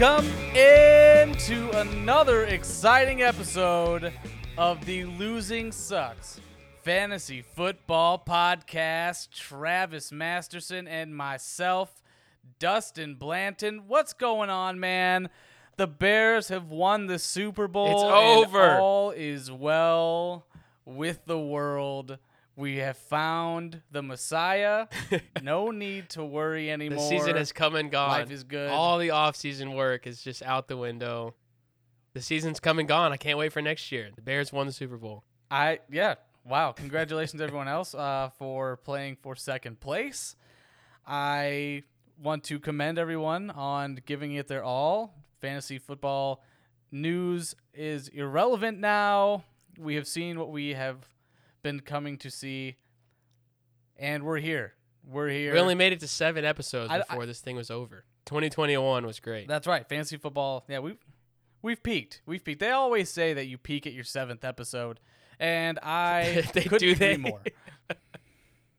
Welcome into another exciting episode of the Losing Sucks Fantasy Football Podcast. Travis Masterson and myself, Dustin Blanton. What's going on, man? The Bears have won the Super Bowl. It's over. And all is well with the world. We have found the Messiah. No need to worry anymore. The season has come and gone. Life is good. All the off-season work is just out the window. The season's come and gone. I can't wait for next year. The Bears won the Super Bowl. Yeah. Wow. Congratulations to everyone else for playing for second place. I want to commend everyone on giving it their all. Fantasy football news is irrelevant now. We have seen what we have been coming to see, and we're here. We only made it to 7 episodes before this thing was over. 2021 was great. That's right. Fantasy football, yeah, we've peaked. They always say that you peak at your 7th episode, and I couldn't agree more.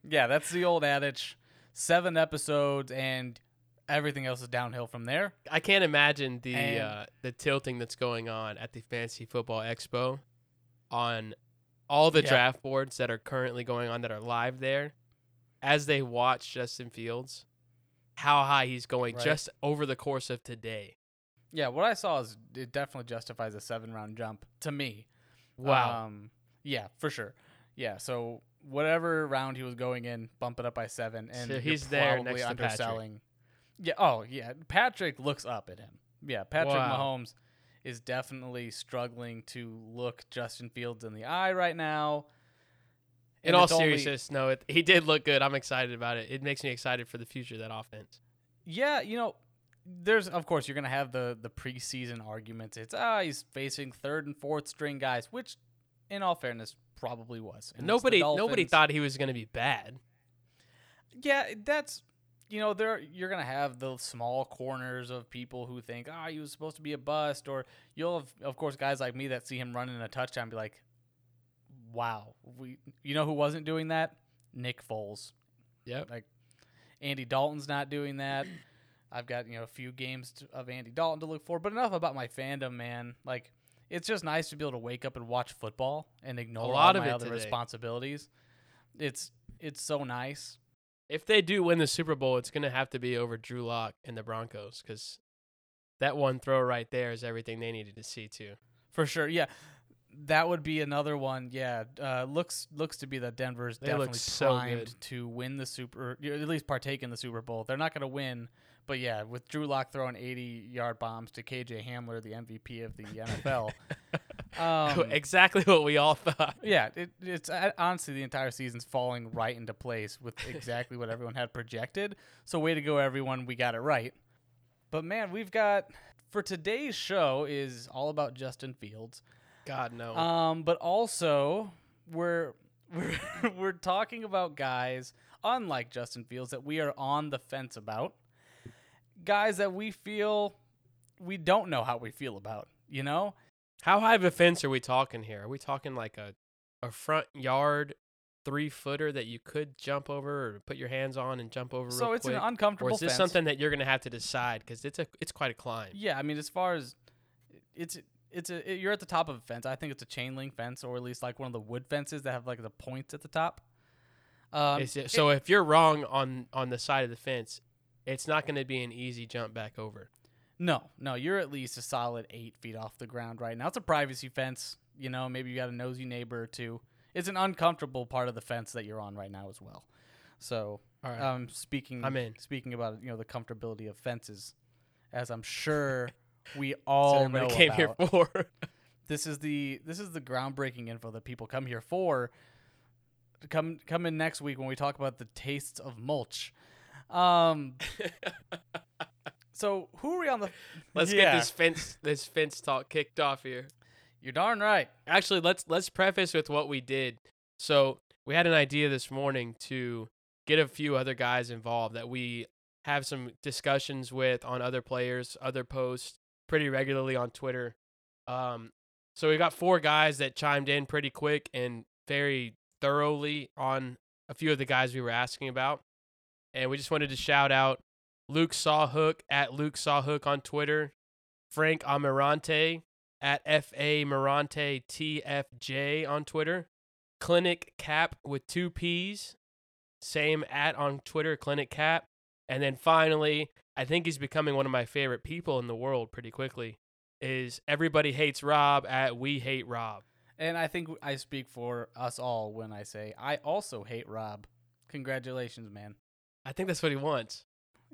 Yeah, that's the old adage. 7 episodes, and everything else is downhill from there. I can't imagine the tilting that's going on at the Fantasy Football Expo on all the draft boards that are currently going on that are live there, as they watch Justin Fields, how high he's going just over the course of today. Yeah, what I saw is it definitely justifies a 7-round jump to me. Wow. Yeah, for sure. Yeah, so whatever round he was going in, bump it up by 7, and so he's there probably next underselling. To Patrick. Yeah. Oh, yeah. Patrick looks up at him. Yeah, Patrick Mahomes is definitely struggling to look Justin Fields in the eye right now. In all seriousness, he did look good. I'm excited about it. It makes me excited for the future of that offense. Yeah, there's, of course, you're going to have the preseason arguments. It's, he's facing 3rd and 4th string guys, which, in all fairness, probably was. And nobody thought he was going to be bad. Yeah, that's... you're going to have the small corners of people who think, he was supposed to be a bust, or you'll have, of course, guys like me that see him running a touchdown and be like, wow. You know who wasn't doing that? Nick Foles. Yep. Like, Andy Dalton's not doing that. I've got, a few games of Andy Dalton to look for, but enough about my fandom, man. Like, it's just nice to be able to wake up and watch football and ignore all my other responsibilities. It's so nice. If they do win the Super Bowl, it's going to have to be over Drew Lock and the Broncos, because that one throw right there is everything they needed to see, too. For sure, yeah. That would be another one, yeah. Looks to be that Denver's definitely primed to win the Super, or at least partake in the Super Bowl. They're not going to win, but yeah, with Drew Lock throwing 80-yard bombs to KJ Hamler, the MVP of the NFL. Exactly what we all thought. Yeah, it's honestly the entire season's falling right into place with exactly what everyone had projected. So way to go, everyone. We got it right. But, man, we've got – for today's show is all about Justin Fields. God, no. But also we're talking about guys, unlike Justin Fields, that we are on the fence about, guys that we feel we don't know how we feel about, How high of a fence are we talking here? Are we talking like a front yard 3-footer that you could jump over or put your hands on and jump over real quick? So it's an uncomfortable fence. Or is this something that you're going to have to decide, because it's quite a climb? Yeah, I mean, as far as you're at the top of a fence. I think it's a chain link fence, or at least like one of the wood fences that have like the points at the top. So if you're wrong on the side of the fence, it's not going to be an easy jump back over. No, you're at least a solid 8 feet off the ground right now. It's a privacy fence. Maybe you got a nosy neighbor or two. It's an uncomfortable part of the fence that you're on right now as well. So all right. Speaking about, the comfortability of fences, as I'm sure we all know came about. Here for. This is the groundbreaking info that people come here for. Come in next week when we talk about the tastes of mulch. So who are we on the? Let's get this fence talk kicked off here. You're darn right. Actually, let's preface with what we did. So we had an idea this morning to get a few other guys involved that we have some discussions with on other players, other posts pretty regularly on Twitter. So we got 4 guys that chimed in pretty quick and very thoroughly on a few of the guys we were asking about, and we just wanted to shout out Luke Sawhook at Luke Sawhook on Twitter. Frank Amirante at F.A. Mirante TFJ on Twitter. Clinic Cap with two P's. Same at on Twitter, Clinic Cap. And then finally, I think he's becoming one of my favorite people in the world pretty quickly, is Everybody Hates Rob at We Hate Rob. And I think I speak for us all when I say, I also hate Rob. Congratulations, man. I think that's what he wants.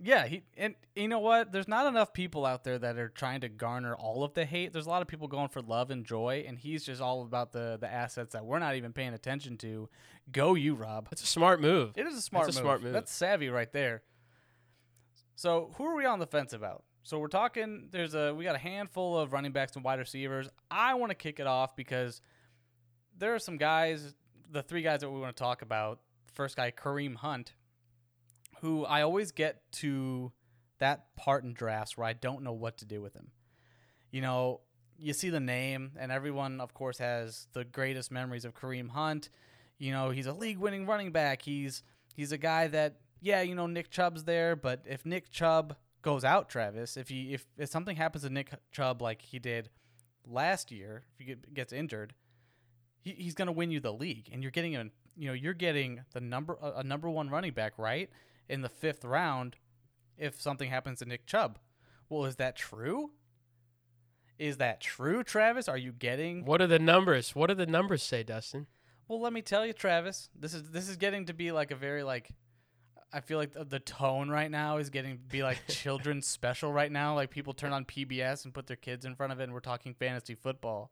Yeah, and you know what? There's not enough people out there that are trying to garner all of the hate. There's a lot of people going for love and joy, and he's just all about the assets that we're not even paying attention to. Go you, Rob. It's a smart move. It is a smart move. That's a smart move. That's savvy right there. So who are we on the fence about? So we're talking, we got a handful of running backs and wide receivers. I want to kick it off because there are some guys, the three guys that we want to talk about. First guy, Kareem Hunt, who I always get to that part in drafts where I don't know what to do with him. You know, you see the name, and everyone, of course, has the greatest memories of Kareem Hunt. You know, he's a league-winning running back. He's a guy that, yeah, you know, Nick Chubb's there, but if Nick Chubb goes out, Travis, if something happens to Nick Chubb like he did last year, if he gets injured, he's going to win you the league, and you're getting a number one running back, right? In the fifth round, if something happens to Nick Chubb. Well, is that true? Is that true, Travis? Are you getting... What are the numbers? What do the numbers say, Dustin? Well, let me tell you, Travis, this is getting to be like a very, like... I feel like the tone right now is getting to be like children's special right now. Like people turn on PBS and put their kids in front of it, and we're talking fantasy football.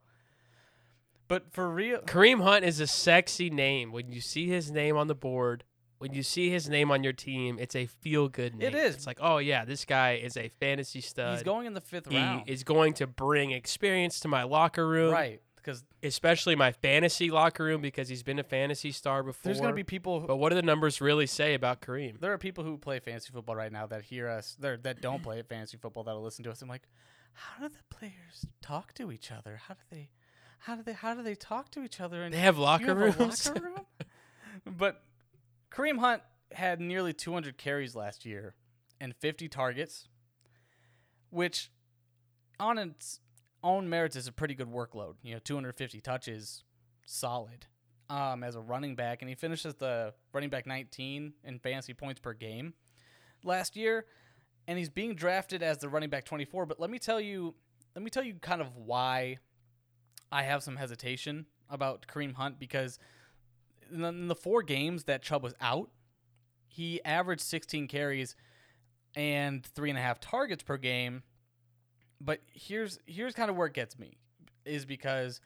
But for real... Kareem Hunt is a sexy name. When you see his name on the board... When you see his name on your team, it's a feel-good name. It is. It's like, oh, yeah, this guy is a fantasy stud. He's going in the fifth round. He is going to bring experience to my locker room. Right. Because especially my fantasy locker room, because he's been a fantasy star before. There's going to be people. But what do the numbers really say about Kareem? There are people who play fantasy football right now that hear us, that don't play fantasy football, that will listen to us. I'm like, how do the players talk to each other? How do they talk to each other? And they have locker rooms. Locker room? But... Kareem Hunt had nearly 200 carries last year and 50 targets, which on its own merits is a pretty good workload. You know, 250 touches, solid as a running back, and he finishes the running back 19 in fantasy points per game last year, and he's being drafted as the running back 24. But let me tell you kind of why I have some hesitation about Kareem Hunt, because in the four games that Chubb was out, he averaged 16 carries and 3.5 targets per game. But here's kind of where it gets me, is because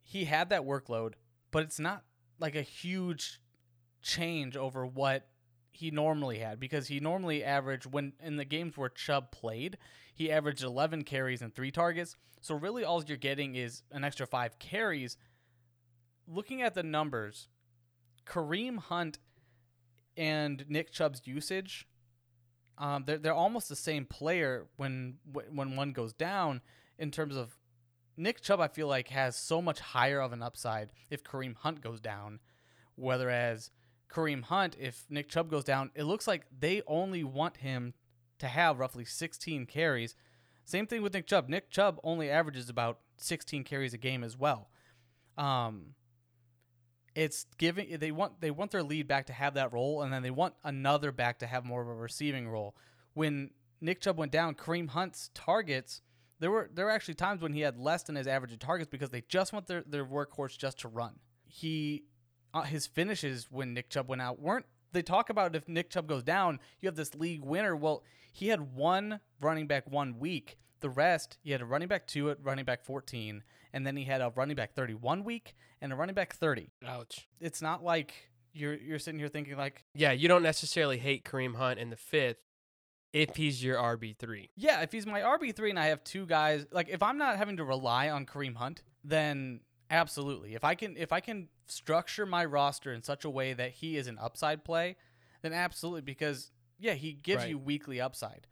he had that workload, but it's not like a huge change over what he normally had, because he normally averaged, when in the games where Chubb played, he averaged 11 carries and 3 targets. So really all you're getting is an extra 5 carries. Looking at the numbers, Kareem Hunt and Nick Chubb's usage, they're almost the same player when one goes down, in terms of Nick Chubb, I feel like, has so much higher of an upside if Kareem Hunt goes down, whereas Kareem Hunt, if Nick Chubb goes down, it looks like they only want him to have roughly 16 carries. Same thing with Nick Chubb. Nick Chubb only averages about 16 carries a game as well. It's giving, they want their lead back to have that role, and then they want another back to have more of a receiving role. When Nick Chubb went down, Kareem Hunt's targets, there were actually times when he had less than his average of targets, because they just want their workhorse just to run. His finishes when Nick Chubb went out weren't, they talk about if Nick Chubb goes down, you have this league winner. Well, he had one running back 1 week. The rest, he had a running back 2 at running back 14, and then he had a running back 31 week and a running back 30. Ouch. It's not like you're sitting here thinking like... Yeah, you don't necessarily hate Kareem Hunt in the fifth if he's your RB3. Yeah, if he's my RB3 and I have two guys... Like, if I'm not having to rely on Kareem Hunt, then absolutely. If I can structure my roster in such a way that he is an upside play, then absolutely, because, yeah, he gives you weekly upside.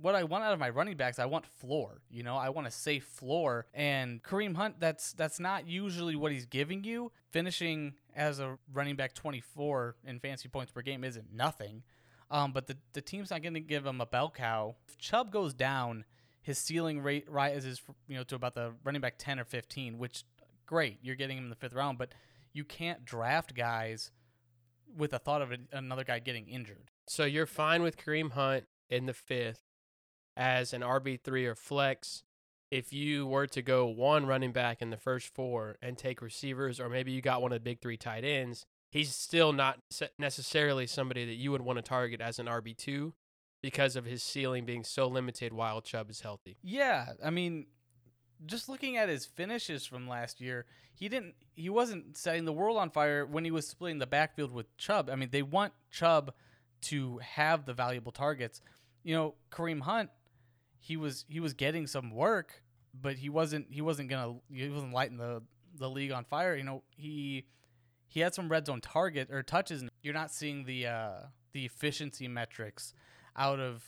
What I want out of my running backs, I want floor. You know, I want a safe floor. And Kareem Hunt, that's not usually what he's giving you. Finishing as a running back 24 in fantasy points per game isn't nothing. But the team's not going to give him a bell cow. If Chubb goes down, His ceiling rate rises, to about the running back 10 or 15, which great, you're getting him in the fifth round, but you can't draft guys with a thought of another guy getting injured. So you're fine with Kareem Hunt in the fifth as an RB3 or flex. If you were to go one running back in the first four and take receivers, or maybe you got one of the big three tight ends, he's still not necessarily somebody that you would want to target as an RB2 because of his ceiling being so limited while Chubb is healthy. Yeah, I mean, just looking at his finishes from last year, he wasn't setting the world on fire when he was splitting the backfield with Chubb. I mean, they want Chubb to have the valuable targets. Kareem Hunt, he was getting some work, but he wasn't lighting the league on fire. He had some red zone target or touches. You're not seeing the efficiency metrics out of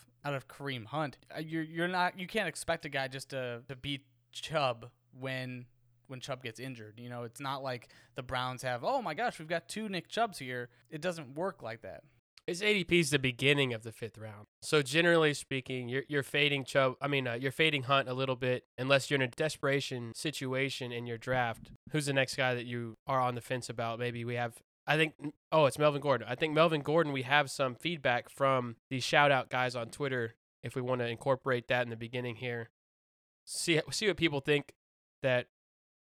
Kareem Hunt. You can't expect a guy just to beat Chubb when Chubb gets injured. It's not like the Browns have, oh my gosh, we've got two Nick Chubbs here. It doesn't work like that. His ADP is the beginning of the fifth round. So generally speaking, you're fading Chubb. I mean, you're fading Hunt a little bit, unless you're in a desperation situation in your draft. Who's the next guy that you are on the fence about? Maybe we have. It's Melvin Gordon. I think Melvin Gordon. We have some feedback from the shout out guys on Twitter. If we want to incorporate that in the beginning here, see what people think, that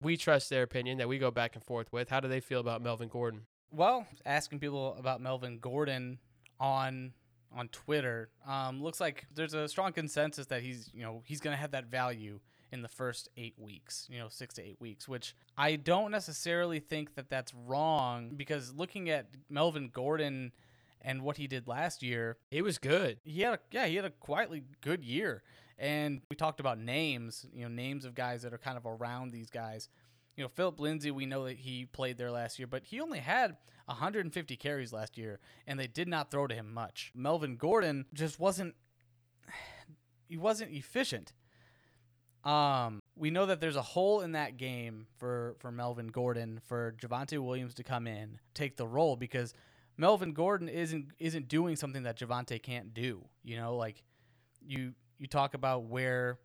we trust their opinion, that we go back and forth with. How do they feel about Melvin Gordon? Well, asking people about Melvin Gordon on Twitter, looks like there's a strong consensus that he's going to have that value in the first 8 weeks, 6 to 8 weeks, which I don't necessarily think that that's wrong, because looking at Melvin Gordon and what he did last year, it was good. He had a quietly good year. And we talked about names of guys that are kind of around these guys. Philip Lindsay, we know that he played there last year, but he only had 150 carries last year, and they did not throw to him much. Melvin Gordon just wasn't efficient. We know that there's a hole in that game for Melvin Gordon, for Javonte Williams to come in, take the role, because Melvin Gordon isn't doing something that Javonte can't do. Like you talk about where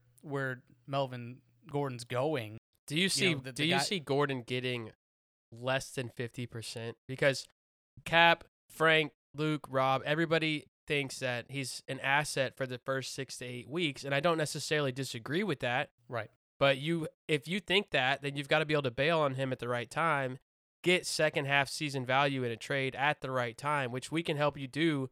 Melvin Gordon's going. Do you see see Gordon getting less than 50%? Because Cap, Frank, Luke, Rob, everybody thinks that he's an asset for the first 6 to 8 weeks, and I don't necessarily disagree with that. Right. But if you think that, then you've got to be able to bail on him at the right time, get second half season value in a trade at the right time, which we can help you do.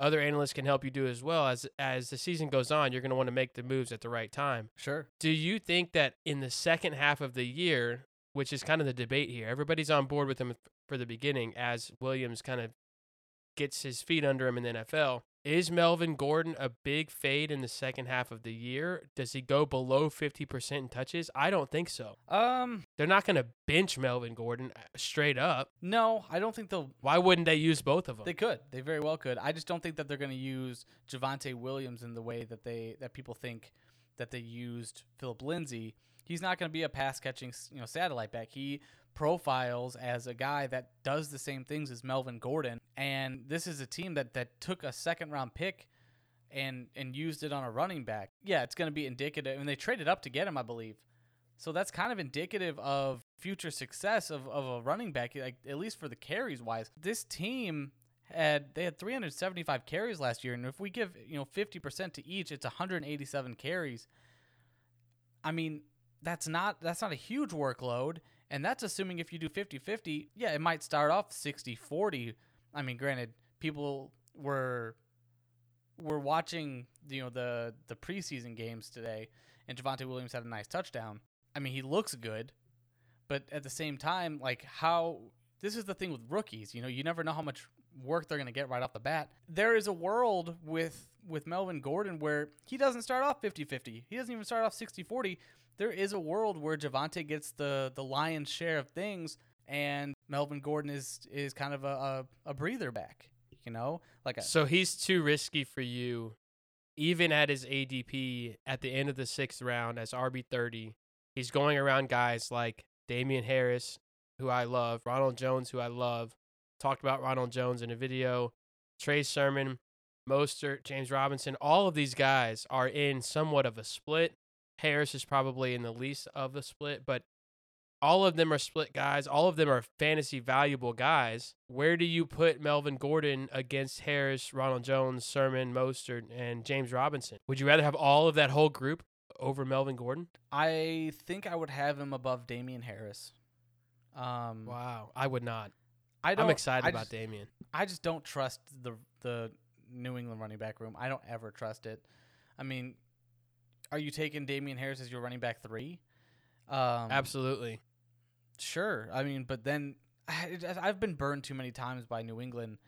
Other analysts can help you do as well. As the season goes on, you're going to want to make the moves at the right time. Sure. Do you think that in the second half of the year, which is kind of the debate here, everybody's on board with him for the beginning as Williams kind of gets his feet under him in the NFL. Is Melvin Gordon a big fade in the second half of the year? Does he go below 50% in touches? I don't think so. They're not going to bench Melvin Gordon straight up. No, I don't think they'll. Why wouldn't they use both of them? They could. They very well could. I just don't think that they're going to use Javonte Williams in the way that that people think that they used Philip Lindsay. He's not going to be a pass catching, satellite back. He profiles as a guy that does the same things as Melvin Gordon, and this is a team that took a second round pick and used it on a running back. Yeah, it's going to be indicative, and they traded up to get him, I believe. So that's kind of indicative of future success of a running back, like at least for the carries wise. This team had 375 carries last year, and if we give 50% to each, it's 187 carries. I mean, that's not a huge workload. And that's assuming if you do 50-50, yeah, it might start off 60-40. I mean, granted, people were watching, the preseason games today, and Javonte Williams had a nice touchdown. I mean, he looks good, but at the same time, like this is the thing with rookies, you never know how much work they're going to get right off the bat. There is a world with Melvin Gordon where he doesn't start off 50-50. He doesn't even start off 60-40. There is a world where Javonte gets the lion's share of things, and Melvin Gordon is kind of a breather back, So he's too risky for you, even at his ADP at the end of the sixth round as RB30. He's going around guys like Damian Harris, who I love, Ronald Jones, who I love. Talked about Ronald Jones in a video. Trey Sermon, Mostert, James Robinson, all of these guys are in somewhat of a split. Harris is probably in the least of the split, but all of them are split guys. All of them are fantasy valuable guys. Where do you put Melvin Gordon against Harris, Ronald Jones, Sermon, Mostert, and James Robinson? Would you rather have all of that whole group over Melvin Gordon? I think I would have him above Damian Harris. Wow, I would not. I'm excited about Damian. I just don't trust the New England running back room. I don't ever trust it. I mean, are you taking Damian Harris as your running back 3? Absolutely. Sure. I mean, but then I've been burned too many times by New England.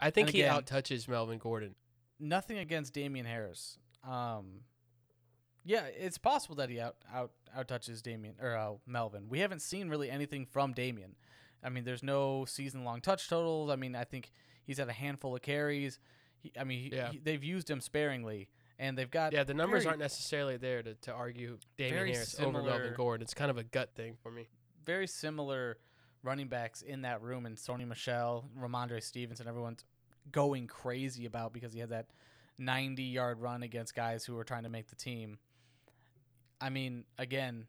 I think he outtouches Melvin Gordon. Nothing against Damian Harris. Yeah, it's possible that he outtouches Damian or Melvin. We haven't seen really anything from Damian. I mean, there's no season-long touch totals. I mean, I think he's had a handful of carries. They've used him sparingly. And they've got the numbers aren't necessarily there to argue Damian Harris over Melvin Gordon. It's kind of a gut thing for me. Very similar running backs in that room, and Sony Michel, Ramondre Stevenson, everyone's going crazy about because he had that 90-yard run against guys who were trying to make the team. I mean, again,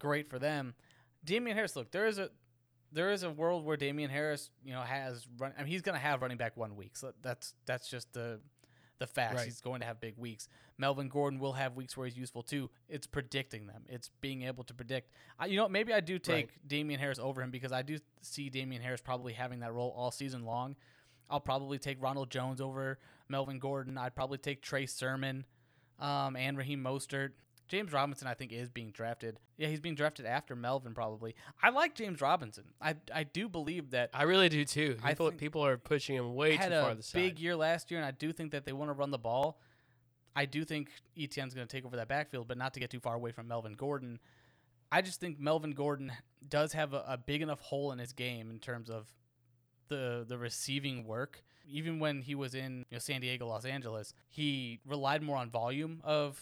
great for them. Damian Harris, look, there is a world where Damian Harris, he's going to have running back 1 week. So that's just the facts. Right. He's going to have big weeks. Melvin Gordon will have weeks where he's useful too. It's predicting them. It's being able to predict. Maybe I do take Damian Harris over him because I do see Damian Harris probably having that role all season long. I'll probably take Ronald Jones over Melvin Gordon. I'd probably take Trey Sermon and Raheem Mostert. James Robinson, I think, is being drafted. Yeah, he's being drafted after Melvin, probably. I like James Robinson. I do believe that. I really do, too. People are pushing him way too far to the side. Had a big year last year, and I do think that they want to run the ball. I do think Etienne's going to take over that backfield, but not to get too far away from Melvin Gordon. I just think Melvin Gordon does have a big enough hole in his game in terms of the receiving work. Even when he was in San Diego, Los Angeles, he relied more on volume of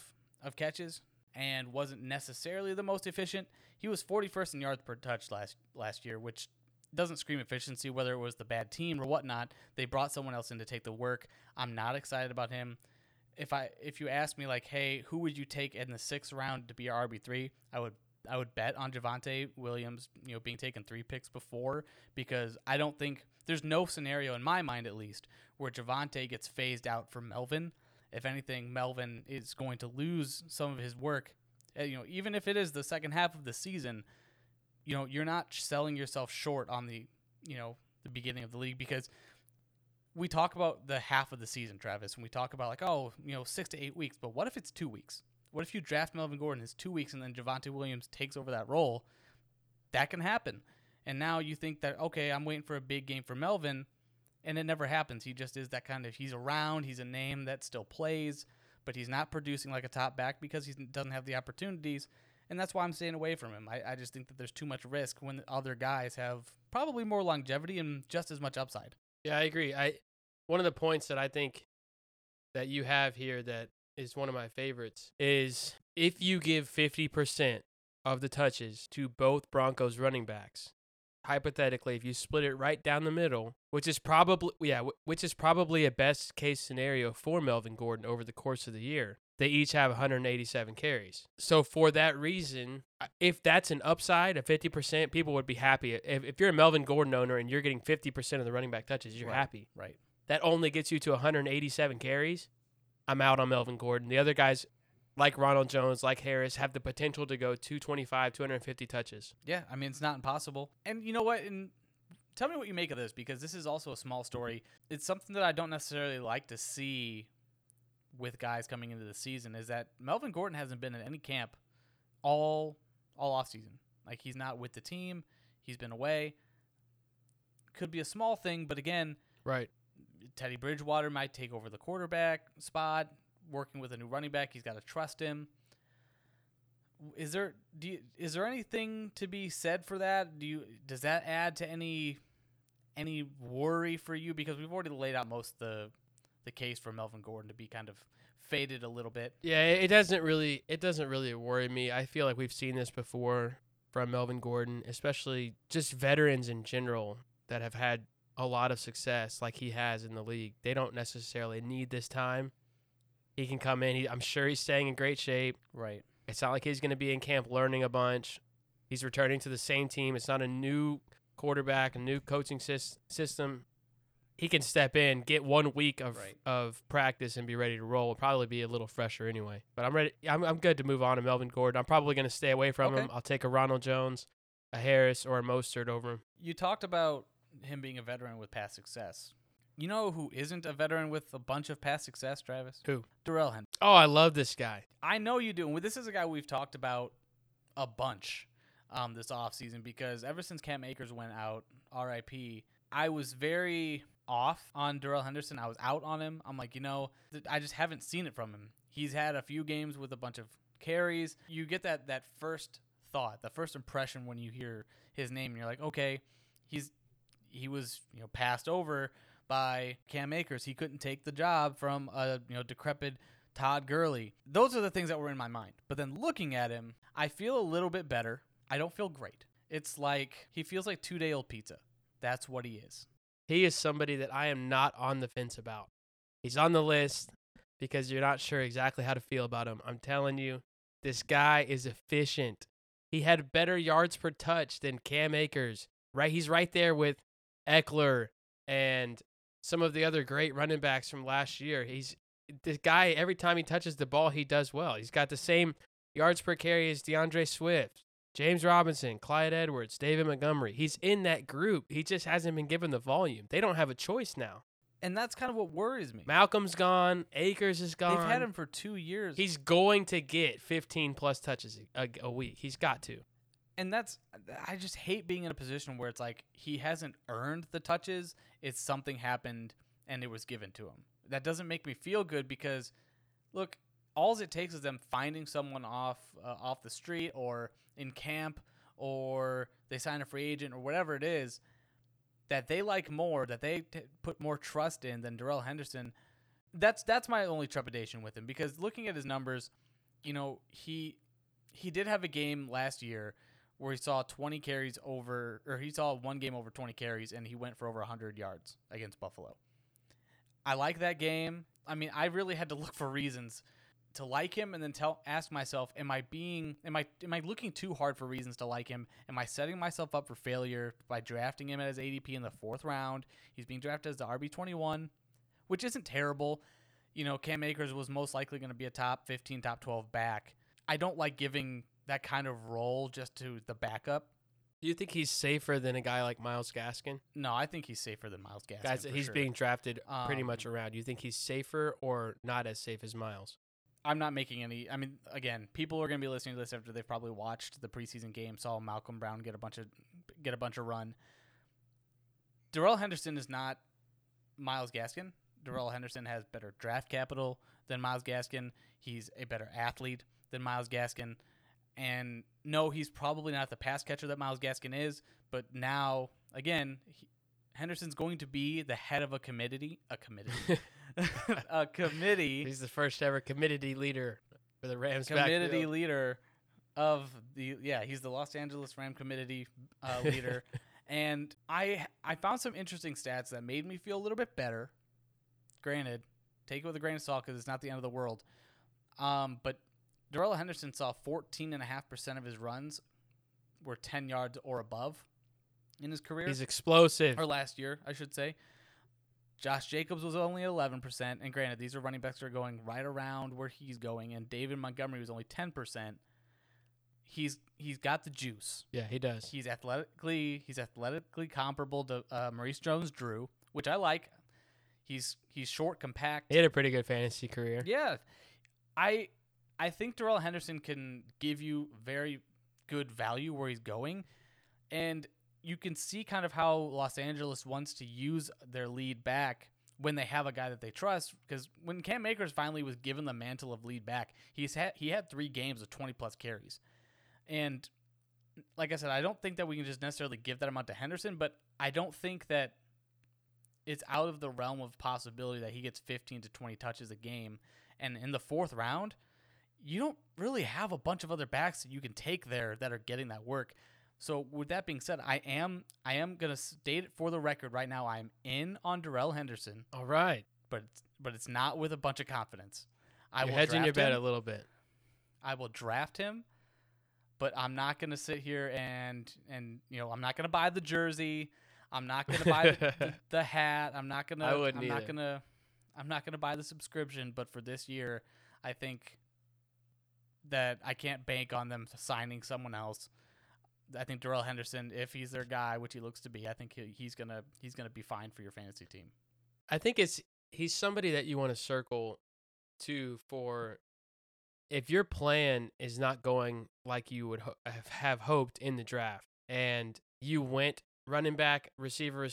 catches and wasn't necessarily the most efficient. He was 41st in yards per touch last year, which doesn't scream efficiency, whether it was the bad team or whatnot. They brought someone else in to take the work. I'm not excited about him. If you ask me, like, hey, who would you take in the 6th round to be your RB3? I would bet on Javonte Williams, being taken 3 picks before, because I don't think there's no scenario in my mind, at least, where Javonte gets phased out for Melvin. If anything, Melvin is going to lose some of his work. Even if it is the second half of the season, you're not selling yourself short on the beginning of the league, because we talk about the half of the season, Travis, and we talk about 6 to 8 weeks. But what if it's 2 weeks? What if you draft Melvin Gordon as 2 weeks and then Javonte Williams takes over that role? That can happen. And now you think that, okay, I'm waiting for a big game for Melvin. And it never happens. He just is that kind of, he's around, he's a name that still plays, but he's not producing like a top back because he doesn't have the opportunities. And that's why I'm staying away from him. I just think that there's too much risk when the other guys have probably more longevity and just as much upside. Yeah, I agree. One of the points that I think that you have here that is one of my favorites is if you give 50% of the touches to both Broncos running backs, hypothetically, if you split it right down the middle, which is probably a best case scenario for Melvin Gordon over the course of the year, they each have 187 carries. So for that reason, if that's an upside of 50%, people would be happy. If you're a Melvin Gordon owner and you're getting 50% of the running back touches, you're happy. Right. That only gets you to 187 carries. I'm out on Melvin Gordon. The other guys, like Ronald Jones, like Harris, have the potential to go 225, 250 touches. Yeah, I mean, it's not impossible. And you know what? And tell me what you make of this, because this is also a small story. It's something that I don't necessarily like to see with guys coming into the season, is that Melvin Gordon hasn't been in any camp all offseason. Like, he's not with the team. He's been away. Could be a small thing, but again, right. Teddy Bridgewater might take over the quarterback spot. Working with a new running back, he's got to trust him. Is there anything to be said for that? Does that add to any worry for you? Because we've already laid out most of the case for Melvin Gordon to be kind of faded a little bit. Yeah, it doesn't really worry me. I feel like we've seen this before from Melvin Gordon, especially just veterans in general that have had a lot of success like he has in the league. They don't necessarily need this time. He can come in. I'm sure he's staying in great shape. Right. It's not like he's going to be in camp learning a bunch. He's returning to the same team. It's not a new quarterback, a new coaching system. He can step in, get 1 week of practice, and be ready to roll. It'll probably be a little fresher anyway. But I'm ready. I'm good to move on to Melvin Gordon. I'm probably going to stay away from him. I'll take a Ronald Jones, a Harris, or a Mostert over him. You talked about him being a veteran with past success. You know who isn't a veteran with a bunch of past success, Travis? Who? Darrell Henderson. Oh, I love this guy. I know you do. This is a guy we've talked about a bunch this offseason, because ever since Cam Akers went out, RIP, I was very off on Darrell Henderson. I was out on him. I'm like, I just haven't seen it from him. He's had a few games with a bunch of carries. You get that first thought, the first impression when you hear his name, and you're like, okay, he was passed over by Cam Akers. He couldn't take the job from a decrepit Todd Gurley. Those are the things that were in my mind. But then looking at him, I feel a little bit better. I don't feel great. It's like he feels like 2-day-old pizza. That's what he is. He is somebody that I am not on the fence about. He's on the list because you're not sure exactly how to feel about him. I'm telling you, this guy is efficient. He had better yards per touch than Cam Akers. Right? He's right there with Eckler and some of the other great running backs from last year. He's this guy, every time he touches the ball, he does well. He's got the same yards per carry as DeAndre Swift, James Robinson, Clyde Edwards, David Montgomery. He's in that group. He just hasn't been given the volume. They don't have a choice now. And that's kind of what worries me. Malcolm's gone. Akers is gone. They've had him for 2 years. He's going to get 15-plus touches a week. He's got to. And I just hate being in a position where it's like he hasn't earned the touches. It's something happened and it was given to him. That doesn't make me feel good because, look, all it takes is them finding someone off the street or in camp, or they sign a free agent or whatever it is that they like more, that they put more trust in than Darrell Henderson. That's my only trepidation with him, because looking at his numbers, he did have a game last year where he saw 20 carries over, or he saw one game over 20 carries, and he went for over 100 yards against Buffalo. I like that game. I mean, I really had to look for reasons to like him, and then ask myself, am I looking too hard for reasons to like him? Am I setting myself up for failure by drafting him at his ADP in the 4th round? He's being drafted as the RB21, which isn't terrible. Cam Akers was most likely going to be a top 15, top 12 back. I don't like giving that kind of role just to the backup. Do you think he's safer than a guy like Myles Gaskin? No, I think he's safer than Myles Gaskin. Guys, he's being drafted pretty much around. Do you think he's safer or not as safe as Myles? I'm not making any. I mean, again, people are going to be listening to this after they've probably watched the preseason game, saw Malcolm Brown get a bunch of run. Darrell Henderson is not Myles Gaskin. Darrell Henderson has better draft capital than Myles Gaskin. He's a better athlete than Myles Gaskin. And no, he's probably not the pass catcher that Myles Gaskin is, but now, again, Henderson's going to be the head of a committee. He's the first ever committee leader for the Rams. Committee leader of he's the Los Angeles Rams committee leader. And I found some interesting stats that made me feel a little bit better. Granted, take it with a grain of salt because it's not the end of the world. But Darrell Henderson saw 14.5% of his runs were 10 yards or above in his career. He's explosive. Or last year, I should say. Josh Jacobs was only 11%. And granted, these are running backs that are going right around where he's going. And David Montgomery was only 10%. He's got the juice. Yeah, he does. He's athletically comparable to Maurice Jones-Drew, which I like. He's short, compact. He had a pretty good fantasy career. Yeah. I think Darrell Henderson can give you very good value where he's going, and you can see kind of how Los Angeles wants to use their lead back when they have a guy that they trust, because when Cam Akers finally was given the mantle of lead back, he had 3 games of 20-plus carries. And like I said, I don't think that we can just necessarily give that amount to Henderson, but I don't think that it's out of the realm of possibility that he gets 15 to 20 touches a game. And in the 4th round, you don't really have a bunch of other backs that you can take there that are getting that work. So with that being said, I am going to state it for the record right now. I'm in on Darrell Henderson. All right. But it's not with a bunch of confidence. You're hedging your bet a little bit. I will draft him, but I'm not going to sit here and you know, I'm not going to buy the jersey. I'm not going to buy the hat. I'm not going to buy the subscription, but for this year, I think that I can't bank on them signing someone else. I think Darrell Henderson, if he's their guy, which he looks to be, I think he's gonna be fine for your fantasy team. I think he's somebody that you want to circle to for if your plan is not going like you would have hoped in the draft, and you went running back, receiver,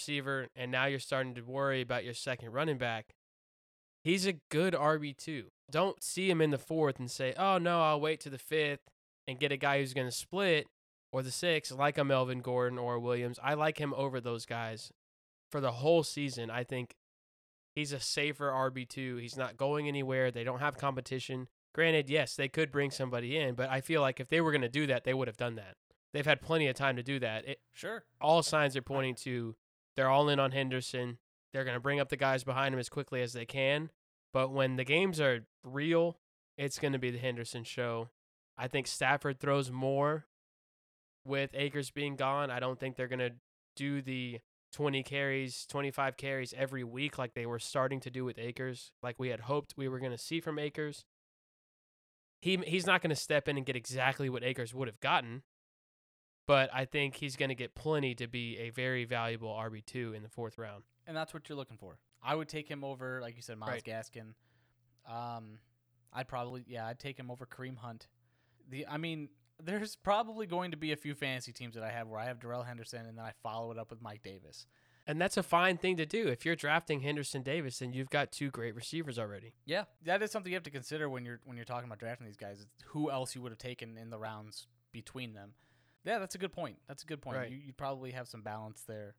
and now you're starting to worry about your second running back. He's a good RB2. Don't see him in the fourth and say, oh, no, I'll wait to the fifth and get a guy who's going to split, or the sixth, like a Melvin Gordon or a Williams. I like him over those guys for the whole season. I think he's a safer RB2. He's not going anywhere. They don't have competition. Granted, yes, they could bring somebody in, but I feel like if they were going to do that, they would have done that. They've had plenty of time to do that. Sure. All signs are pointing to they're all in on Henderson. They're going to bring up the guys behind him as quickly as they can. But when the games are real, it's going to be the Henderson show. I think Stafford throws more with Akers being gone. I don't think they're going to do the 20 carries, 25 carries every week like they were starting to do with Akers, like we had hoped we were going to see from Akers. He's not going to step in and get exactly what Akers would have gotten, but I think he's going to get plenty to be a very valuable RB2 in the fourth round. And that's what you're looking for. I would take him over, like you said, Myles Gaskin. I'd take him over Kareem Hunt. There's probably going to be a few fantasy teams that I have where I have Darrell Henderson and then I follow it up with Mike Davis. And that's a fine thing to do. If you're drafting Henderson Davis, then you've got two great receivers already. Yeah, that is something you have to consider when you're talking about drafting these guys. It's who else you would have taken in the rounds between them. Yeah, that's a good point. Right. You'd probably have some balance there.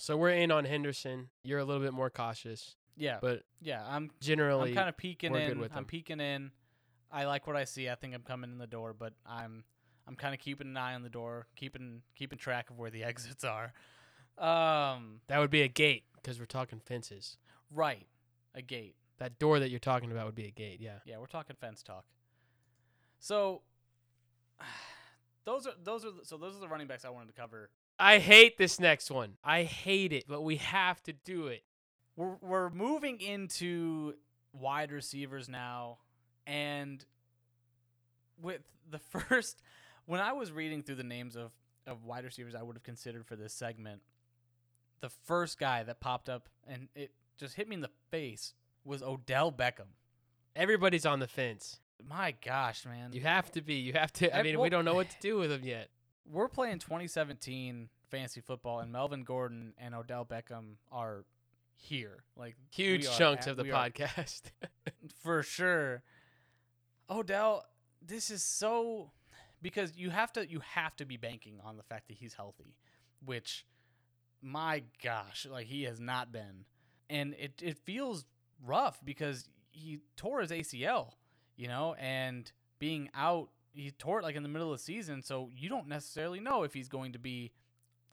So we're in on Henderson. You're a little bit more cautious. Yeah. But yeah, I'm kind of peeking in. Good with him. I'm peeking in. I like what I see. I think I'm coming in the door, but I'm kind of keeping an eye on the door, keeping track of where the exits are. That would be a gate because we're talking fences. Right. A gate. That door that you're talking about would be a gate, yeah. Yeah, we're talking fence talk. So those are the running backs I wanted to cover. I hate this next one. I hate it, but we have to do it. We're moving into wide receivers now, and with the first, when I was reading through the names of wide receivers I would have considered for this segment, the first guy that popped up, and it just hit me in the face, was Odell Beckham. Everybody's on the fence. My gosh, man. You have to be. You have to. We don't know what to do with him yet. We're playing 2017 fantasy football, and Melvin Gordon and Odell Beckham are here. Like huge chunks of the podcast. For sure. Odell, this is so – because you have to be banking on the fact that he's healthy, which, my gosh, like he has not been. And it feels rough because he tore his ACL, you know, and being out – he tore it like in the middle of the season, so you don't necessarily know if he's going to be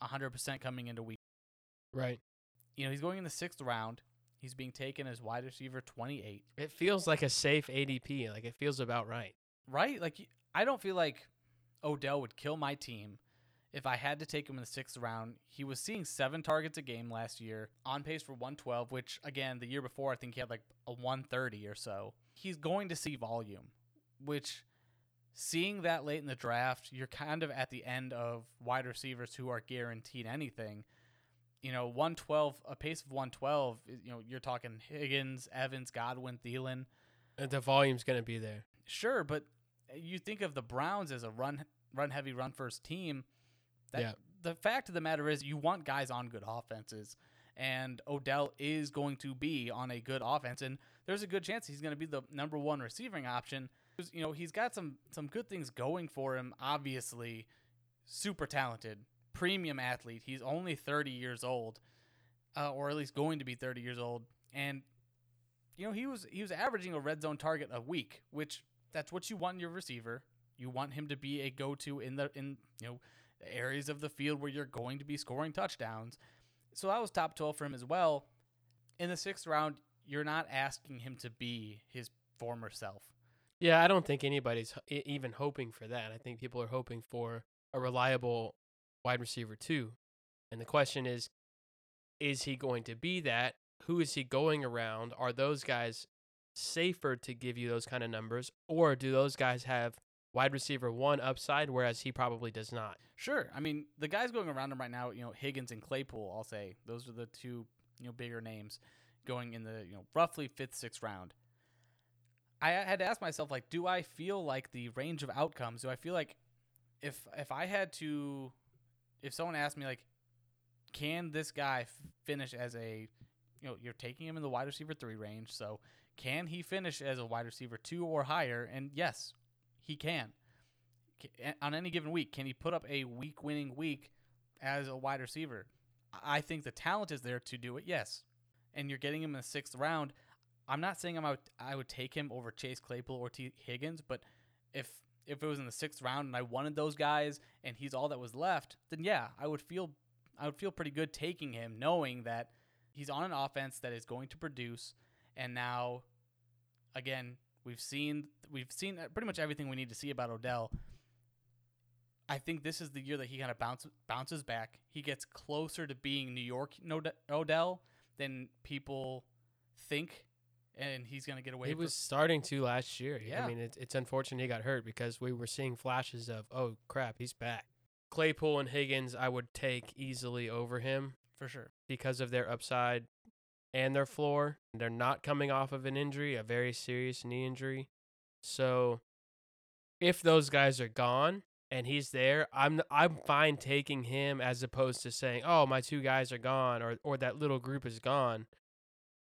100% coming into week. Right. You know, he's going in the sixth round. He's being taken as wide receiver 28. It feels like a safe ADP. Like, it feels about right. Right? Like, I don't feel like Odell would kill my team if I had to take him in the sixth round. He was seeing 7 targets a game last year, on pace for 112, which, again, the year before, I think he had like a 130 or so. He's going to see volume, which... seeing that late in the draft, you're kind of at the end of wide receivers who are guaranteed anything. You know, 112, a pace of 112, you know, you're talking Higgins, Evans, Godwin, Thielen. And the volume's going to be there. Sure, but you think of the Browns as a run-heavy, run-first team. The fact of the matter is you want guys on good offenses, and Odell is going to be on a good offense, and there's a good chance he's going to be the number one receiving option. You know, he's got some good things going for him, obviously. Super talented, premium athlete. He's only 30 years old, or at least going to be 30 years old. And, you know, he was averaging a red zone target a week, which that's what you want in your receiver. You want him to be a go-to in the the areas of the field where you're going to be scoring touchdowns. So that was top 12 for him as well. In the sixth round, you're not asking him to be his former self. Yeah, I don't think anybody's even hoping for that. I think people are hoping for a reliable wide receiver too. And the question is he going to be that? Who is he going around? Are those guys safer to give you those kind of numbers? Or do those guys have wide receiver one upside, whereas he probably does not? Sure. I mean, the guys going around him right now, Higgins and Claypool, I'll say, those are the two bigger names going in the roughly fifth, sixth round. I had to ask myself, do I feel like the range of outcomes? Do I feel like if someone asked me, can this guy finish as a, you're taking him in the wide receiver 3 range, so can he finish as a wide receiver 2 or higher? And yes, he can. On any given week, can he put up a week-winning week as a wide receiver? I think the talent is there to do it, yes. And you're getting him in the sixth round. I'm not saying I would take him over Chase Claypool or Tee Higgins, but if it was in the sixth round and I wanted those guys and he's all that was left, then yeah, I would feel pretty good taking him, knowing that he's on an offense that is going to produce. And now, again, we've seen pretty much everything we need to see about Odell. I think this is the year that he kind of bounces back. He gets closer to being New York Odell than people think, and he's going to get away. He was starting to last year. Yeah. I mean, it's unfortunate he got hurt because we were seeing flashes of, oh, crap, he's back. Claypool and Higgins I would take easily over him. For sure. Because of their upside and their floor. They're not coming off of an injury, a very serious knee injury. So if those guys are gone and he's there, I'm fine taking him as opposed to saying, oh, my two guys are gone or that little group is gone.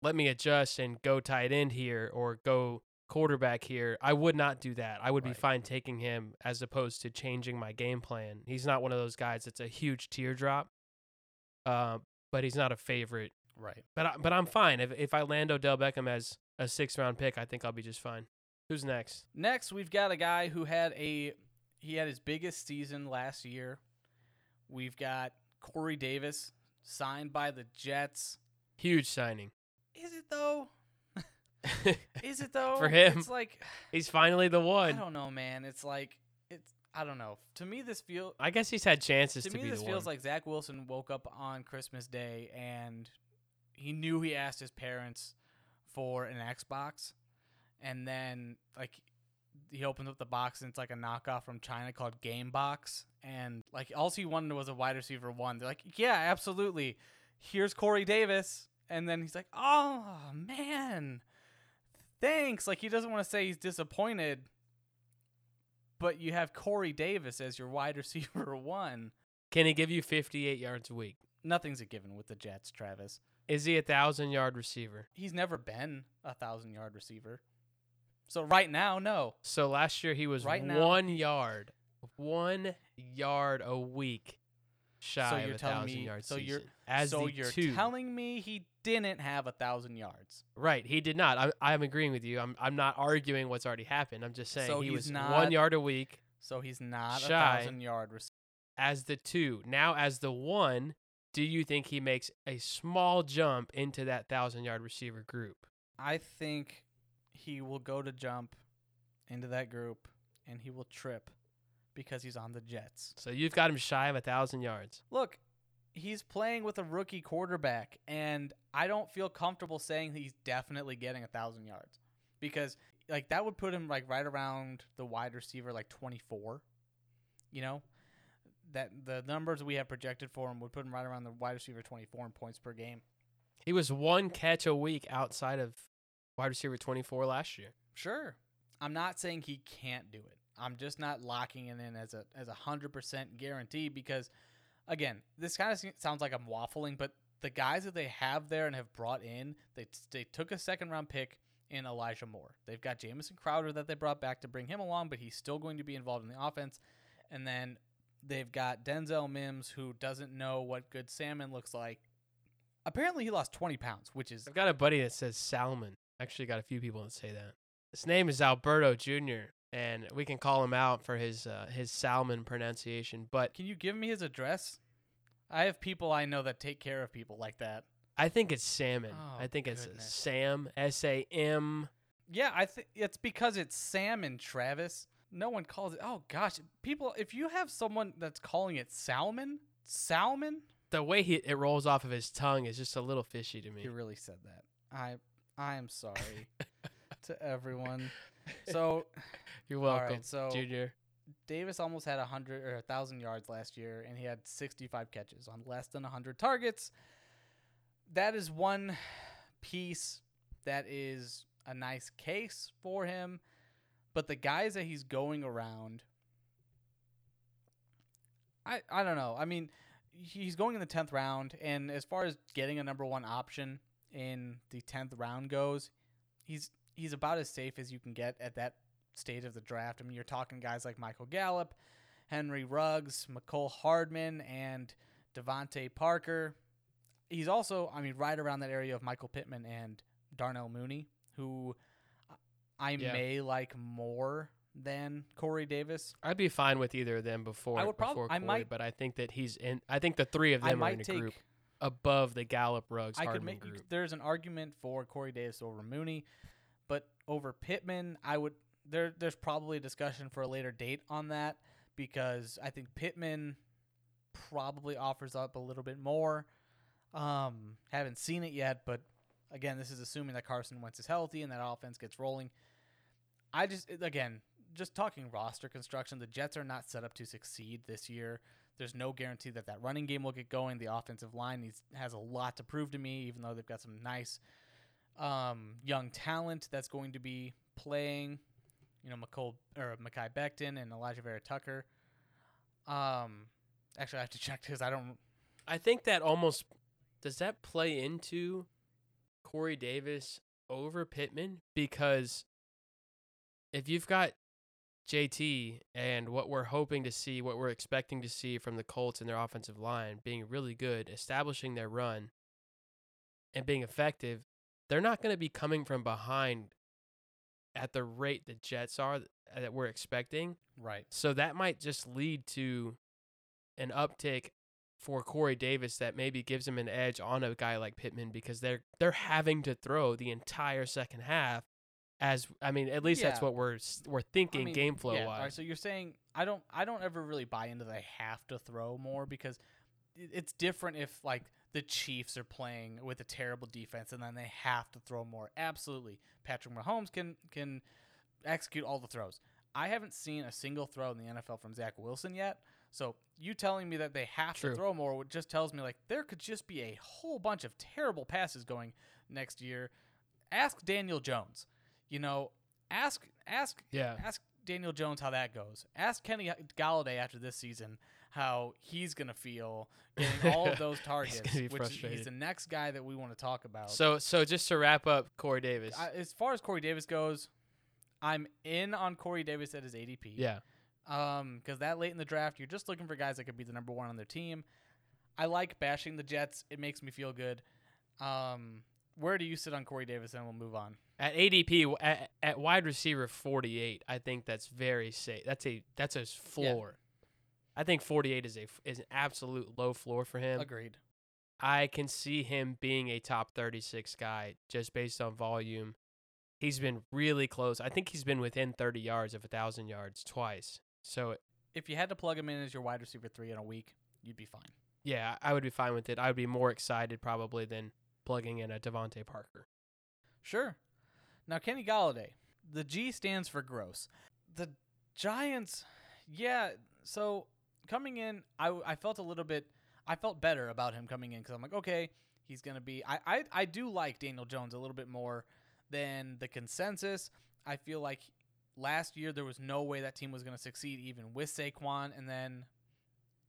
Let me adjust and go tight end here or go quarterback here. I would not do that. I would be fine taking him as opposed to changing my game plan. He's not one of those guys that's a huge teardrop. But he's not a favorite. Right. But I'm fine. If I land Odell Beckham as a sixth-round pick, I think I'll be just fine. Who's next? Next, we've got a guy who had his biggest season last year. We've got Corey Davis, signed by the Jets. Huge signing. Is it, though? Is it, though? For him. It's like... he's finally the one. I don't know, man. It's like... I don't know. To me, this feels... I guess he's had chances to be the one. To me, this feels like Zach Wilson woke up on Christmas Day and he knew he asked his parents for an Xbox. And then, he opens up the box and it's like a knockoff from China called Gamebox. And, all he wanted was a wide receiver one. They're like, yeah, absolutely. Here's Corey Davis. And then he's like, oh, man, thanks. He doesn't want to say he's disappointed. But you have Corey Davis as your wide receiver one. Can he give you 58 yards a week? Nothing's a given with the Jets, Travis. Is he a 1,000-yard receiver? He's never been a 1,000-yard receiver. So right now, no. So last year he was right now, 1 yard. 1 yard a week shy of a 1,000-yard season. So you're telling me he didn't have 1,000 yards. Right, he did not. I'm agreeing with you. I'm not arguing what's already happened. I'm just saying so he was not 1 yard a week. So he's not a 1,000-yard receiver. As the two. Now as the one, do you think he makes a small jump into that 1,000-yard receiver group? I think he will go to jump into that group, and he will trip because he's on the Jets. So you've got him shy of 1,000 yards. Look. He's playing with a rookie quarterback, and I don't feel comfortable saying he's definitely getting 1,000 yards because, that would put him, right around the wide receiver, 24. That the numbers we have projected for him would put him right around the wide receiver 24 in points per game. He was one catch a week outside of wide receiver 24 last year. Sure. I'm not saying he can't do it. I'm just not locking it in as a 100% guarantee because – again, this kind of sounds like I'm waffling, but the guys that they have there and have brought in, they took a second-round pick in Elijah Moore. They've got Jamison Crowder that they brought back to bring him along, but he's still going to be involved in the offense. And then they've got Denzel Mims, who doesn't know what good salmon looks like. Apparently, he lost 20 pounds, which is... I've got a buddy that says salmon. Actually, got a few people that say that. His name is Alberto Jr. and we can call him out for his Salmon pronunciation. But can you give me his address? I have people I know that take care of people like that. I think it's Salmon. Oh, I think it's Sam, S-A-M. Yeah, I think it's because it's Salmon, Travis. No one calls it. Oh, gosh. People, if you have someone that's calling it Salmon. The way it rolls off of his tongue is just a little fishy to me. You really said that. I am sorry to everyone. So you're welcome, all right, so Junior. Davis almost had 100 or 1,000 yards last year, and he had 65 catches on less than 100 targets. That is one piece that is a nice case for him. But the guys that he's going around, I don't know. I mean, he's going in the 10th round, and as far as getting a number one option in the 10th round goes, he's about as safe as you can get at that stage of the draft. I mean, you're talking guys like Michael Gallup, Henry Ruggs, McCole Hardman, and Devontae Parker. He's also, I mean, right around that area of Michael Pittman and Darnell Mooney, who I may like more than Corey Davis. I'd be fine with either of them but I think that I think the three of them are in a group above the Gallup, Ruggs, Hardman group. There's an argument for Corey Davis over Mooney, but over Pittman, there's probably a discussion for a later date on that, because I think Pittman probably offers up a little bit more. Haven't seen it yet, but again, this is assuming that Carson Wentz is healthy and that offense gets rolling. Just talking roster construction, the Jets are not set up to succeed this year. There's no guarantee that running game will get going. The offensive line has a lot to prove to me, even though they've got some nice young talent that's going to be playing. You know, Mekhi Becton and Elijah Vera Tucker. Actually, I have to check because I think that almost does that play into Corey Davis over Pittman, because if you've got JT and what we're expecting to see from the Colts and their offensive line being really good, establishing their run and being effective, they're not going to be coming from behind at the rate the Jets are that we're expecting. Right. So that might just lead to an uptick for Corey Davis that maybe gives him an edge on a guy like Pittman, because they're having to throw the entire second half. That's what we're thinking, game flow wise. All right, so you're saying I don't ever really buy into they have to throw more, because it's different if like the Chiefs are playing with a terrible defense and then they have to throw more. Absolutely, Patrick Mahomes can execute all the throws. I haven't seen a single throw in the NFL from Zach Wilson yet. So you telling me that they have to throw more just tells me like there could just be a whole bunch of terrible passes going next year. Ask Daniel Jones. You know, ask Daniel Jones how that goes. Ask Kenny Galladay after this season how he's going to feel getting all of those targets, which is the next guy that we want to talk about. So just to wrap up Corey Davis. As far as Corey Davis goes, I'm in on Corey Davis at his ADP. Yeah. Because that late in the draft, you're just looking for guys that could be the number one on their team. I like bashing the Jets. It makes me feel good. Where do you sit on Corey Davis? And we'll move on. At ADP, at wide receiver 48, I think that's very safe. That's his floor. Yeah. I think 48 is an absolute low floor for him. Agreed. I can see him being a top 36 guy just based on volume. He's been really close. I think he's been within 30 yards of 1,000 yards twice. So if you had to plug him in as your wide receiver 3 in a week, you'd be fine. Yeah, I would be fine with it. I would be more excited probably than plugging in a Devontae Parker. Sure. Now, Kenny Galladay, the G stands for gross. The Giants, so coming in, I felt better about him coming in because I'm like, okay, he's going to be, I do like Daniel Jones a little bit more than the consensus. I feel like last year there was no way that team was going to succeed even with Saquon, and then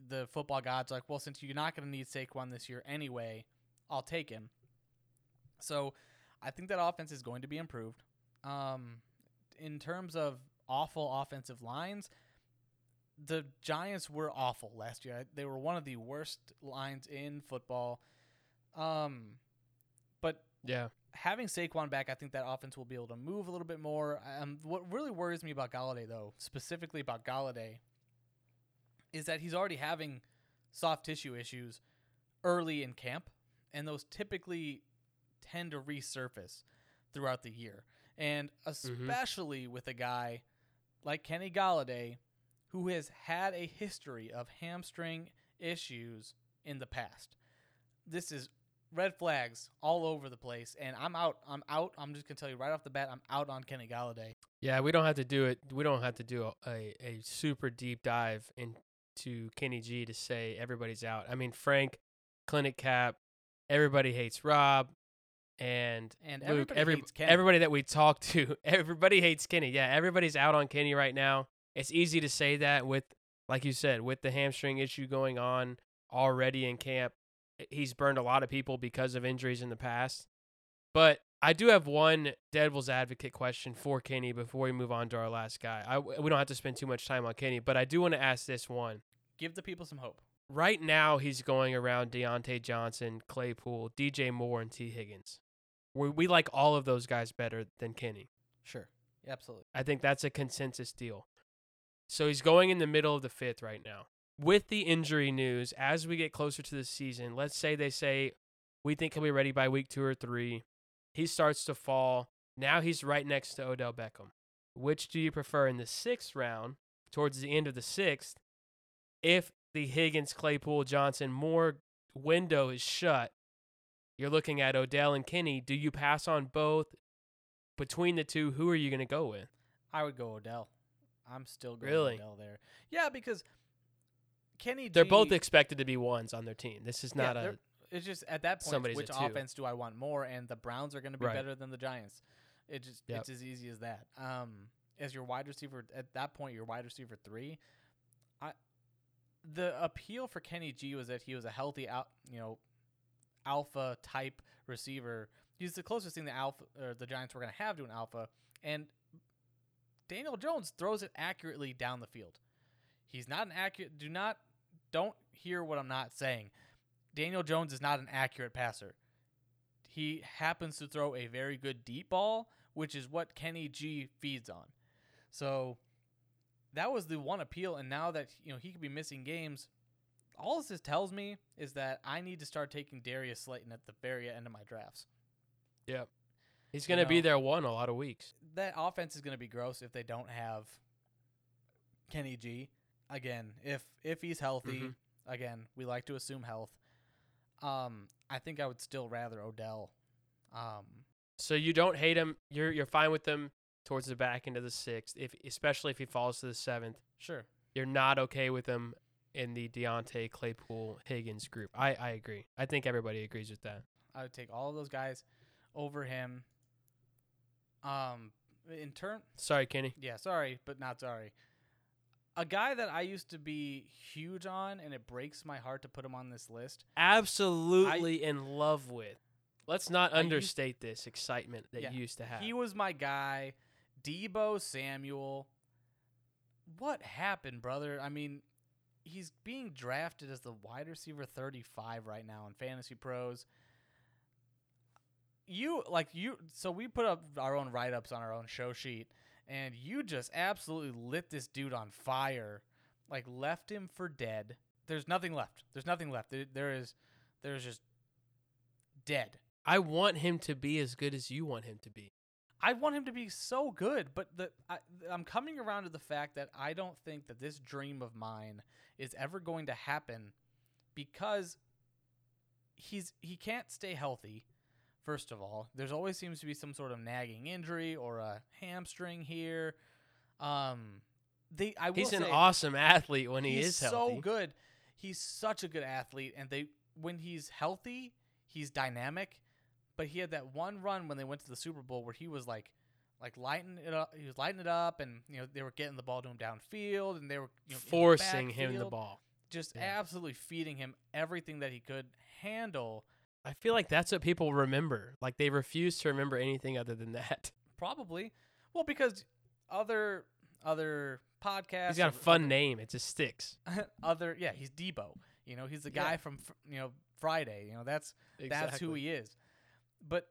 the football gods are like, well, since you're not going to need Saquon this year anyway, I'll take him. So I think that offense is going to be improved. In terms of awful offensive lines, the Giants were awful last year. They were one of the worst lines in football. But Yeah. Having Saquon back, I think that offense will be able to move a little bit more. What really worries me about Galladay, though, specifically about Galladay, is that he's already having soft tissue issues early in camp, and those typically tend to resurface throughout the year. And especially with a guy like Kenny Galladay, who has had a history of hamstring issues in the past. This is red flags all over the place, and I'm out. I'm just going to tell you right off the bat, I'm out on Kenny Galladay. Yeah, we don't have to do it. We don't have to do a super deep dive into Kenny G to say everybody's out. I mean, Frank, Clinic Cap, Everybody Hates Rob, and Luke. Everybody that we talk to, everybody hates Kenny. Yeah, everybody's out on Kenny right now. It's easy to say that with, like you said, with the hamstring issue going on already in camp. He's burned a lot of people because of injuries in the past. But I do have one devil's advocate question for Kenny before we move on to our last guy. We don't have to spend too much time on Kenny, but I do want to ask this one. Give the people some hope. Right now, he's going around Deontay Johnson, Claypool, DJ Moore, and Tee Higgins. We like all of those guys better than Kenny. Sure. Absolutely. I think that's a consensus deal. So he's going in the middle of the fifth right now. With the injury news, as we get closer to the season, let's say they say, we think he'll be ready by week 2 or 3. He starts to fall. Now he's right next to Odell Beckham. Which do you prefer in the 6th round, towards the end of the 6th, if the Higgins, Claypool, Johnson, Moore window is shut? You're looking at Odell and Kenny. Do you pass on both? Between the two, who are you going to go with? I would go Odell. I'm still going Odell there. Yeah, because Kenny G... They're both expected to be ones on their team. This is not a... It's just at that point, which offense do I want more? And the Browns are going to be better than the Giants. It's as easy as that. As your wide receiver, at that point, your wide receiver 3, the appeal for Kenny G was that he was a healthy, alpha-type receiver. He's the closest thing the Giants were going to have to an alpha, and... Daniel Jones throws it accurately down the field. He's not an accurate. Don't hear what I'm not saying. Daniel Jones is not an accurate passer. He happens to throw a very good deep ball, which is what Kenny G feeds on. So that was the one appeal. And now that, he could be missing games, all this tells me is that I need to start taking Darius Slayton at the very end of my drafts. Yeah. He's going to be their one a lot of weeks. That offense is going to be gross if they don't have Kenny G. Again, if he's healthy, again, we like to assume health. I think I would still rather Odell. So you don't hate him. You're fine with him towards the back end of the 6th, especially if he falls to the 7th. Sure. You're not okay with him in the Deontay, Claypool, Higgins group. I agree. I think everybody agrees with that. I would take all of those guys over him. Sorry, Kenny. Yeah, sorry, but not sorry. A guy that I used to be huge on, and it breaks my heart to put him on this list. Absolutely in love with. Let's not understate this excitement that you used to have. He was my guy. Debo Samuel. What happened, brother? I mean, he's being drafted as the wide receiver 35 right now in Fantasy Pros. So we put up our own write-ups on our own show sheet, and you just absolutely lit this dude on fire, like left him for dead. There's nothing left. There's just dead. I want him to be as good as you want him to be. I want him to be so good, but I'm coming around to the fact that I don't think that this dream of mine is ever going to happen because he can't stay healthy. First of all, there's always seems to be some sort of nagging injury or a hamstring here. He's an awesome athlete when he is healthy. He's so good. He's such a good athlete, and when he's healthy, he's dynamic. But he had that one run when they went to the Super Bowl where he was like lighting it up. He was lighting it up, and they were getting the ball to him downfield, and they were forcing him the ball, just absolutely feeding him everything that he could handle. I feel like that's what people remember. Like, they refuse to remember anything other than that. Probably. Well, because other podcasts... He's got a fun name. It just sticks. He's Debo. He's the guy from Friday. That's who he is. But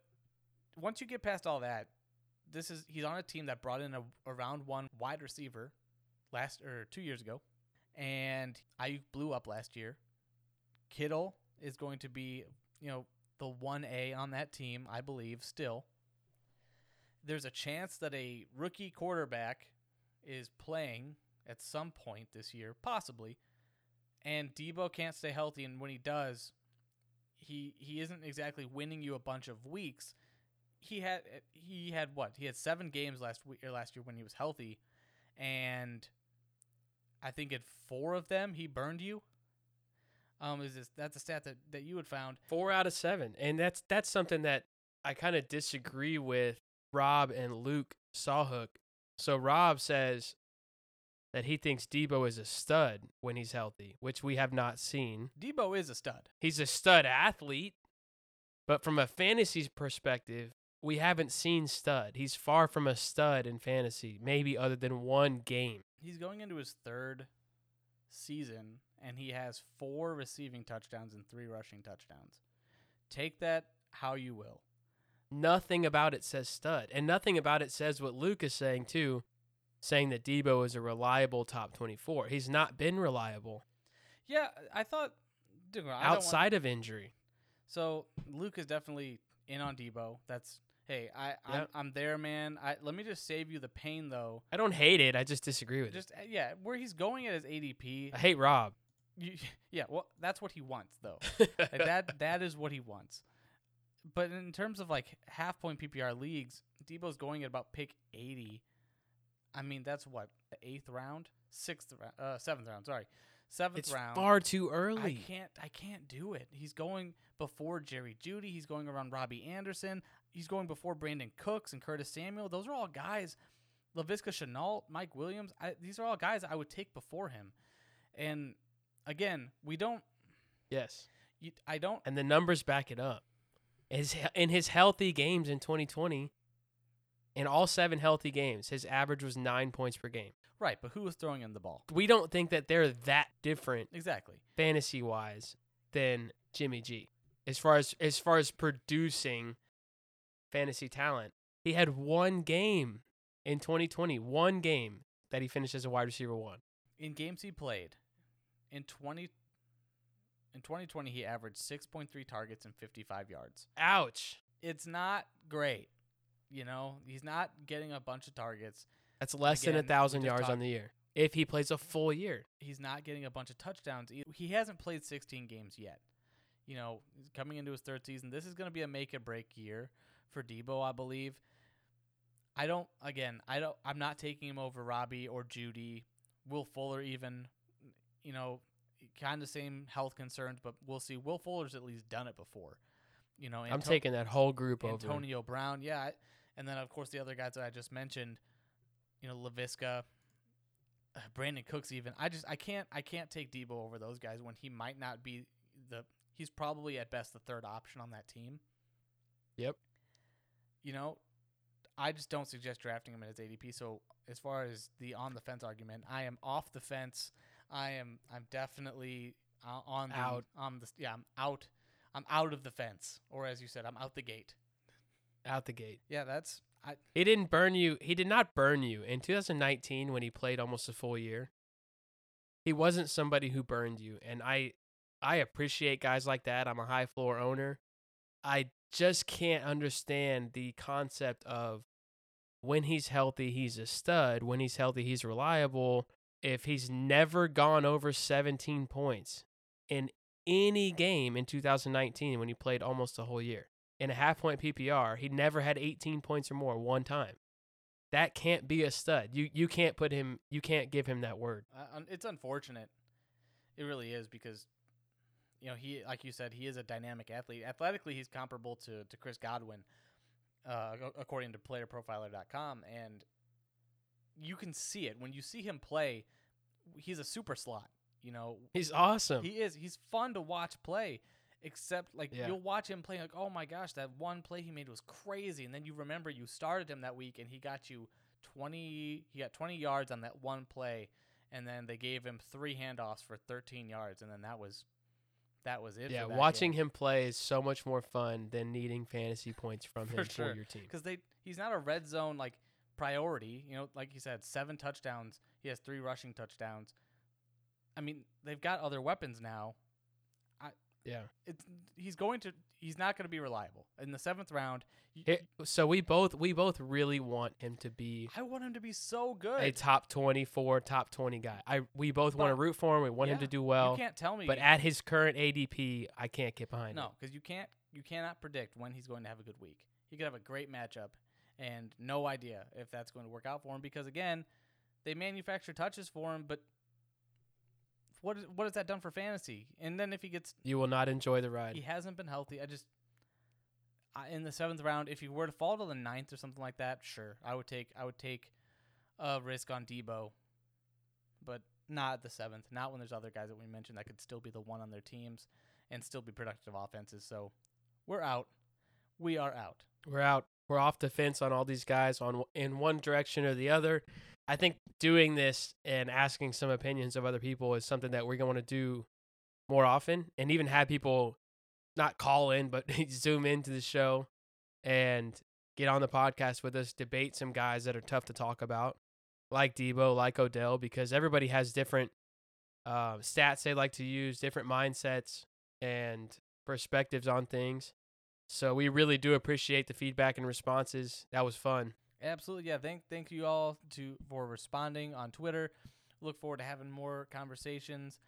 once you get past all that, this is he's on a team that brought in a round one wide receiver last or 2 years ago, and Ayuk blew up last year. Kittle is going to be, you know, the 1A on that team, I believe, still. There's a chance that a rookie quarterback is playing at some point this year, possibly, and Debo can't stay healthy, and when he does, he isn't exactly winning you a bunch of weeks. He had what? He had 7 games last year when he was healthy, and I think in 4 of them he burned you. That's a stat that you had found. 4 out of 7, and that's something that I kind of disagree with Rob and Luke Sawhook. So Rob says that he thinks Debo is a stud when he's healthy, which we have not seen. Debo is a stud. He's a stud athlete, but from a fantasy perspective, we haven't seen stud. He's far from a stud in fantasy, maybe other than one game. He's going into his 3rd season, and he has 4 receiving touchdowns and 3 rushing touchdowns. Take that how you will. Nothing about it says stud, and nothing about it says what Luke is saying too, saying that Debo is a reliable top 24. He's not been reliable. Yeah, I thought... Dude, outside of injury. So, Luke is definitely in on Debo. That's, hey, I'm there, man. Let me just save you the pain, though. I don't hate it. I just disagree with it. Yeah, where he's going at his ADP... I hate Rob. Yeah, well, that's what he wants, though. Like, that is what he wants. But in terms of, like, half-point PPR leagues, Debo's going at about pick 80... I mean, that's what, the 8th round? 7th round, sorry. 7th round. It's far too early. I can't do it. He's going before Jerry Jeudy. He's going around Robbie Anderson. He's going before Brandon Cooks and Curtis Samuel. Those are all guys. Laviska Shenault, Mike Williams. These are all guys I would take before him. And, again, we don't. Yes. I don't. And the numbers back it up. In his healthy games in 2020. In all 7 healthy games, his average was 9 points per game. Right, but who was throwing him the ball? We don't think that they're that different, exactly, fantasy-wise, than Jimmy G. As far as producing fantasy talent, he had 1 game in 2020, 1 game that he finished as a wide receiver 1. In games he played, in 2020 he averaged 6.3 targets and 55 yards. Ouch! It's not great. You know, he's not getting a bunch of targets. That's less than 1,000 yards on the year, if he plays a full year. He's not getting a bunch of touchdowns. He hasn't played 16 games yet. You know, coming into his 3rd season, this is going to be a make-or-break year for Debo, I believe. I'm not taking him over Robbie or Jeudy, Will Fuller even, you know, kind of same health concerns, but we'll see. Will Fuller's at least done it before. You know, I'm taking that whole group over. Antonio Brown, yeah. And then, of course, the other guys that I just mentioned, you know, Laviska, Brandon Cooks even. I can't take Debo over those guys when he might not be he's probably at best the 3rd option on that team. Yep. You know, I just don't suggest drafting him in his ADP. So as far as the on the fence argument, I am off the fence. I'm definitely on the out. I'm out. I'm out of the fence, or as you said, I'm out the gate. Out the gate. Yeah, that's... He didn't burn you. He did not burn you. In 2019, when he played almost a full year, he wasn't somebody who burned you, and I appreciate guys like that. I'm a high-floor owner. I just can't understand the concept of when he's healthy, he's a stud. When he's healthy, he's reliable. If he's never gone over 17 points in any game in 2019 when he played almost a whole year. In a half-point PPR, he never had 18 points or more one time. That can't be a stud. You can't put him. You can't give him that word. It's unfortunate. It really is because, you know, he, like you said, he is a dynamic athlete. Athletically, he's comparable to Chris Godwin, according to PlayerProfiler.com, and you can see it when you see him play. He's a super slot. You know, he's awesome. He is. He's fun to watch play, except like you'll watch him play like, oh, my gosh, that one play he made was crazy. And then you remember you started him that week and he got 20 yards on that one play. And then they gave him 3 handoffs for 13 yards. And then that was that was it. Yeah, for that watching game. Him play is so much more fun than needing fantasy points from him for your team. Because he's not a red zone like priority. You know, like you said, 7 touchdowns. He has 3 rushing touchdowns. I mean, they've got other weapons now. He's not going to be reliable in the 7th round. So we both really want him to be. I want him to be so good. A top 24, top 20 guy. We both want to root for him. We want him to do well. You can't tell me. But at his current ADP, I can't get behind him. No, because you cannot predict when he's going to have a good week. He could have a great matchup and no idea if that's going to work out for him because, again, they manufacture touches for him, but what has that done for fantasy? And then if he gets... You will not enjoy the ride. He hasn't been healthy. In the 7th round, if he were to fall to the 9th or something like that, sure, I would take a risk on Debo, but not at the 7th, not when there's other guys that we mentioned that could still be the one on their teams and still be productive offenses. So we're out. We are out. We're out. We're off the fence on all these guys in one direction or the other. I think doing this and asking some opinions of other people is something that we're going to want to do more often and even have people not call in, but Zoom into the show and get on the podcast with us, debate some guys that are tough to talk about, like Debo, like Odell, because everybody has different stats they like to use, different mindsets and perspectives on things. So we really do appreciate the feedback and responses. That was fun. Absolutely, yeah. Thank you all for responding on Twitter. Look forward to having more conversations.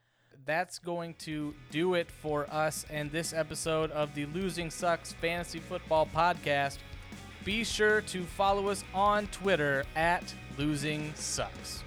That's going to do it for us and this episode of the Losing Sucks Fantasy Football Podcast. Be sure to follow us on Twitter at Losing Sucks.